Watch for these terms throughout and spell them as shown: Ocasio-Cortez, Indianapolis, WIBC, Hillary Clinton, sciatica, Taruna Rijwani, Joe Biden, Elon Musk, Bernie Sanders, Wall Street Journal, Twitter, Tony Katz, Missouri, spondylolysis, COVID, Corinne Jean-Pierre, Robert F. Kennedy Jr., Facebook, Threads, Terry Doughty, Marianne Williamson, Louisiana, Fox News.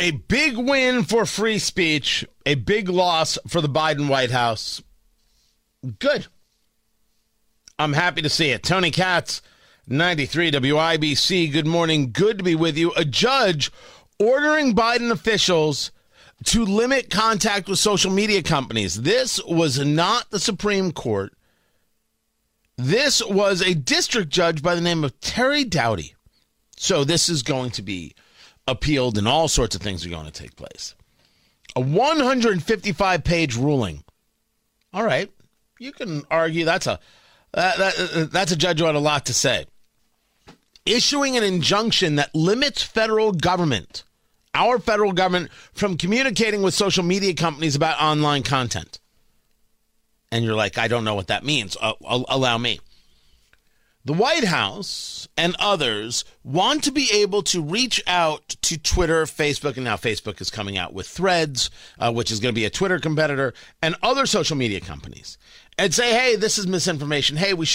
A big win for free speech, a big loss for the Biden White House. Good. I'm happy to see it. Tony Katz, 93 WIBC, good morning. Good to be with you. A judge ordering Biden officials to limit contact with social media companies. This was not the Supreme Court. This was a district judge by the name of Terry Doughty. So this is going to be appealed and all sorts of things are going to take place. A 155-page ruling. All right. You can argue that's a judge who had a lot to say. Issuing an injunction that limits federal government, our federal government, from communicating with social media companies about online content. And you're like, I don't know what that means. Allow me. The White House and others want to be able to reach out to Twitter, Facebook, and now Facebook is coming out with Threads, which is going to be a Twitter competitor, and other social media companies, and say, hey, this is misinformation. Hey, you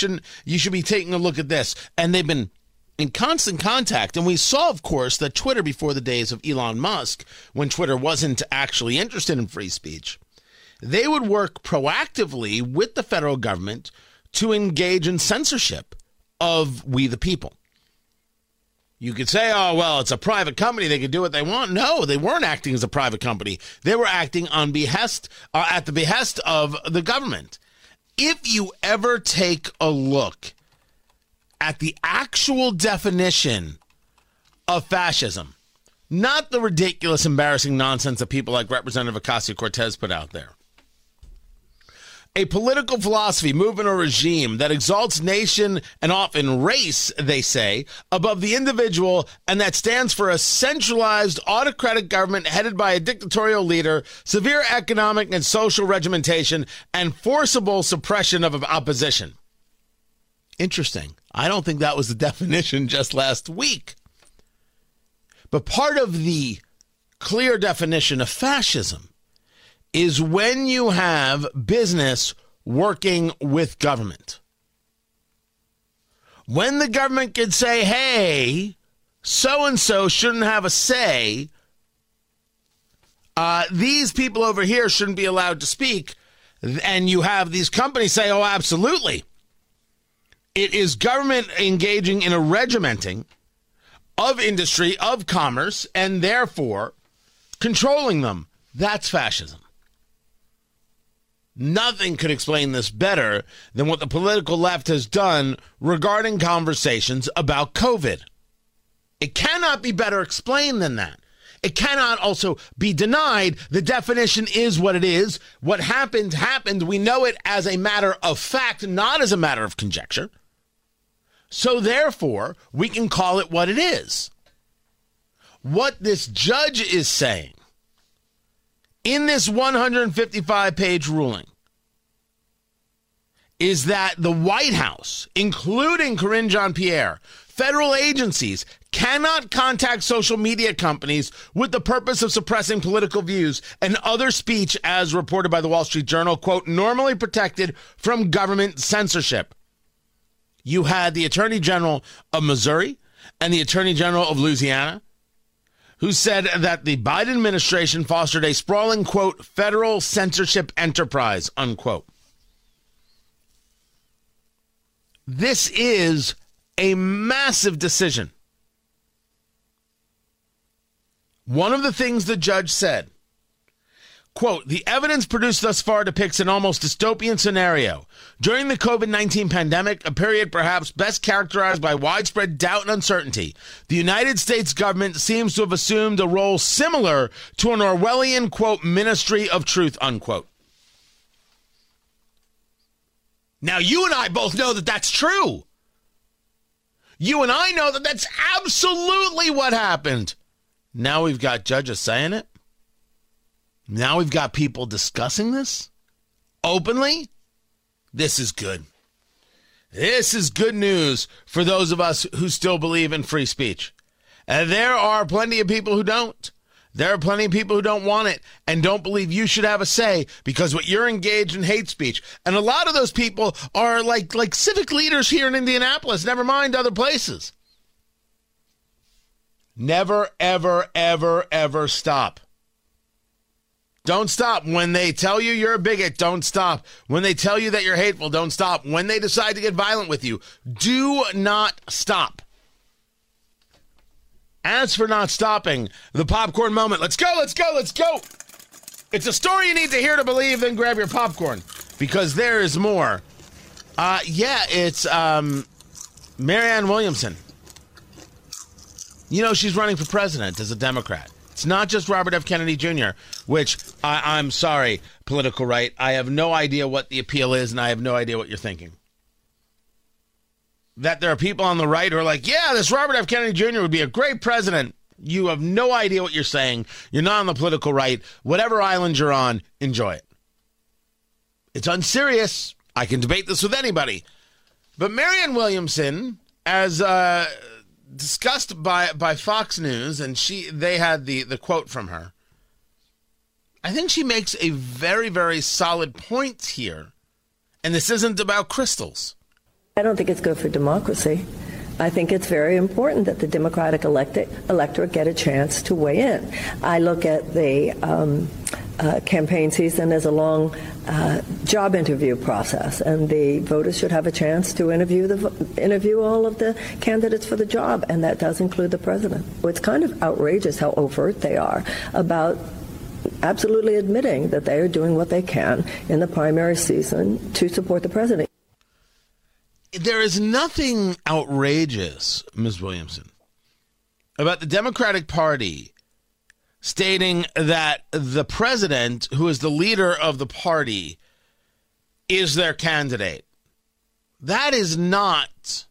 should be taking a look at this. And they've been in constant contact. And we saw, of course, that Twitter, before the days of Elon Musk, when Twitter wasn't actually interested in free speech, they would work proactively with the federal government to engage in censorship of we the people. You could say, oh, well, it's a private company. They could do what they want. No, they weren't acting as a private company. They were acting on at the behest of the government. If you ever take a look at the actual definition of fascism, not the ridiculous, embarrassing nonsense that people like Representative Ocasio-Cortez put out there. A political philosophy, movement, or regime that exalts nation and often race, they say, above the individual, and that stands for a centralized autocratic government headed by a dictatorial leader, severe economic and social regimentation, and forcible suppression of opposition. Interesting. I don't think that was the definition just last week. But part of the clear definition of fascism is when you have business working with government. When the government can say, hey, so-and-so shouldn't have a say, these people over here shouldn't be allowed to speak, and you have these companies say, oh, absolutely. It is government engaging in a regimenting of industry, of commerce, and therefore controlling them. That's fascism. Nothing could explain this better than what the political left has done regarding conversations about COVID. It cannot be better explained than that. It cannot also be denied. The definition is what it is. What happened, happened. We know it as a matter of fact, not as a matter of conjecture. So therefore, we can call it what it is. What this judge is saying in this 155-page ruling is that the White House, including Corinne Jean-Pierre, federal agencies cannot contact social media companies with the purpose of suppressing political views and other speech, as reported by the Wall Street Journal, quote, normally protected from government censorship. You had the Attorney General of Missouri and the Attorney General of Louisiana, who said that the Biden administration fostered a sprawling, quote, federal censorship enterprise, unquote. This is a massive decision. One of the things the judge said, quote, the evidence produced thus far depicts an almost dystopian scenario. During the COVID-19 pandemic, a period perhaps best characterized by widespread doubt and uncertainty, the United States government seems to have assumed a role similar to an Orwellian, quote, ministry of truth, unquote. Now, you and I both know that that's true. You and I know that that's absolutely what happened Now we've got judges saying it. Now we've got people discussing this openly. This is good. This is good news for those of us who still believe in free speech. And there are plenty of people who don't. There are plenty of people who don't want it and don't believe you should have a say because what you're engaged in hate speech. And a lot of those people are like civic leaders here in Indianapolis, never mind other places. Never, ever, ever, ever stop. Don't stop. When they tell you you're a bigot, don't stop. When they tell you that you're hateful, don't stop. When they decide to get violent with you, do not stop. As for not stopping, the popcorn moment. Let's go, let's go, let's go. It's a story you need to hear to believe, then grab your popcorn, because there is more. It's Marianne Williamson. You know, she's running for president as a Democrat. It's not just Robert F. Kennedy Jr., which, I'm sorry, political right, I have no idea what the appeal is, and I have no idea what you're thinking. That there are people on the right who are like, yeah, this Robert F. Kennedy Jr. would be a great president. You have no idea what you're saying. You're not on the political right. Whatever island you're on, enjoy it. It's unserious. I can debate this with anybody. But Marianne Williamson, as discussed by Fox News, and they had the quote from her, I think she makes a very, very solid point here. And this isn't about crystals. I don't think it's good for democracy. I think it's very important that the Democratic electorate get a chance to weigh in. I look at the campaign season as a long job interview process, and the voters should have a chance to interview all of the candidates for the job, and that does include the president. It's kind of outrageous how overt they are about absolutely admitting that they are doing what they can in the primary season to support the president. There is nothing outrageous, Ms. Williamson, about the Democratic Party stating that the president, who is the leader of the party, is their candidate. That is not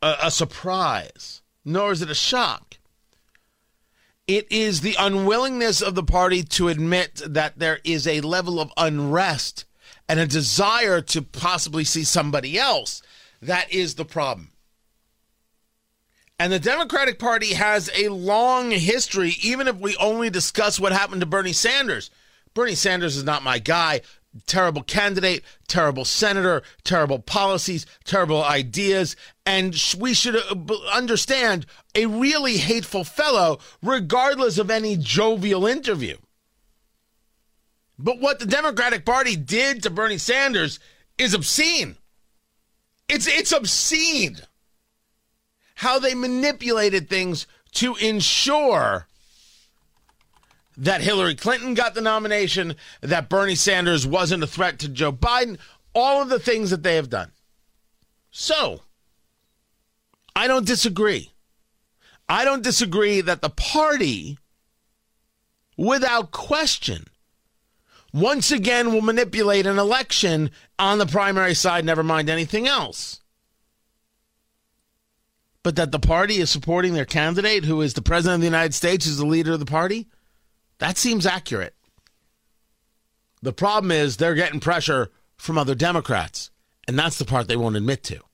a surprise, nor is it a shock. It is the unwillingness of the party to admit that there is a level of unrest and a desire to possibly see somebody else. That is the problem. And the Democratic Party has a long history, even if we only discuss what happened to Bernie Sanders. Bernie Sanders is not my guy. Terrible candidate, terrible senator, terrible policies, terrible ideas. And we should understand a really hateful fellow, regardless of any jovial interview. But what the Democratic Party did to Bernie Sanders is obscene. It's obscene how they manipulated things to ensure that Hillary Clinton got the nomination, that Bernie Sanders wasn't a threat to Joe Biden, all of the things that they have done. So, I don't disagree. I don't disagree that the party, without question, once again will manipulate an election on the primary side, never mind anything else. But that the party is supporting their candidate, who is the president of the United States, who's the leader of the party, that seems accurate. The problem is they're getting pressure from other Democrats, and that's the part they won't admit to.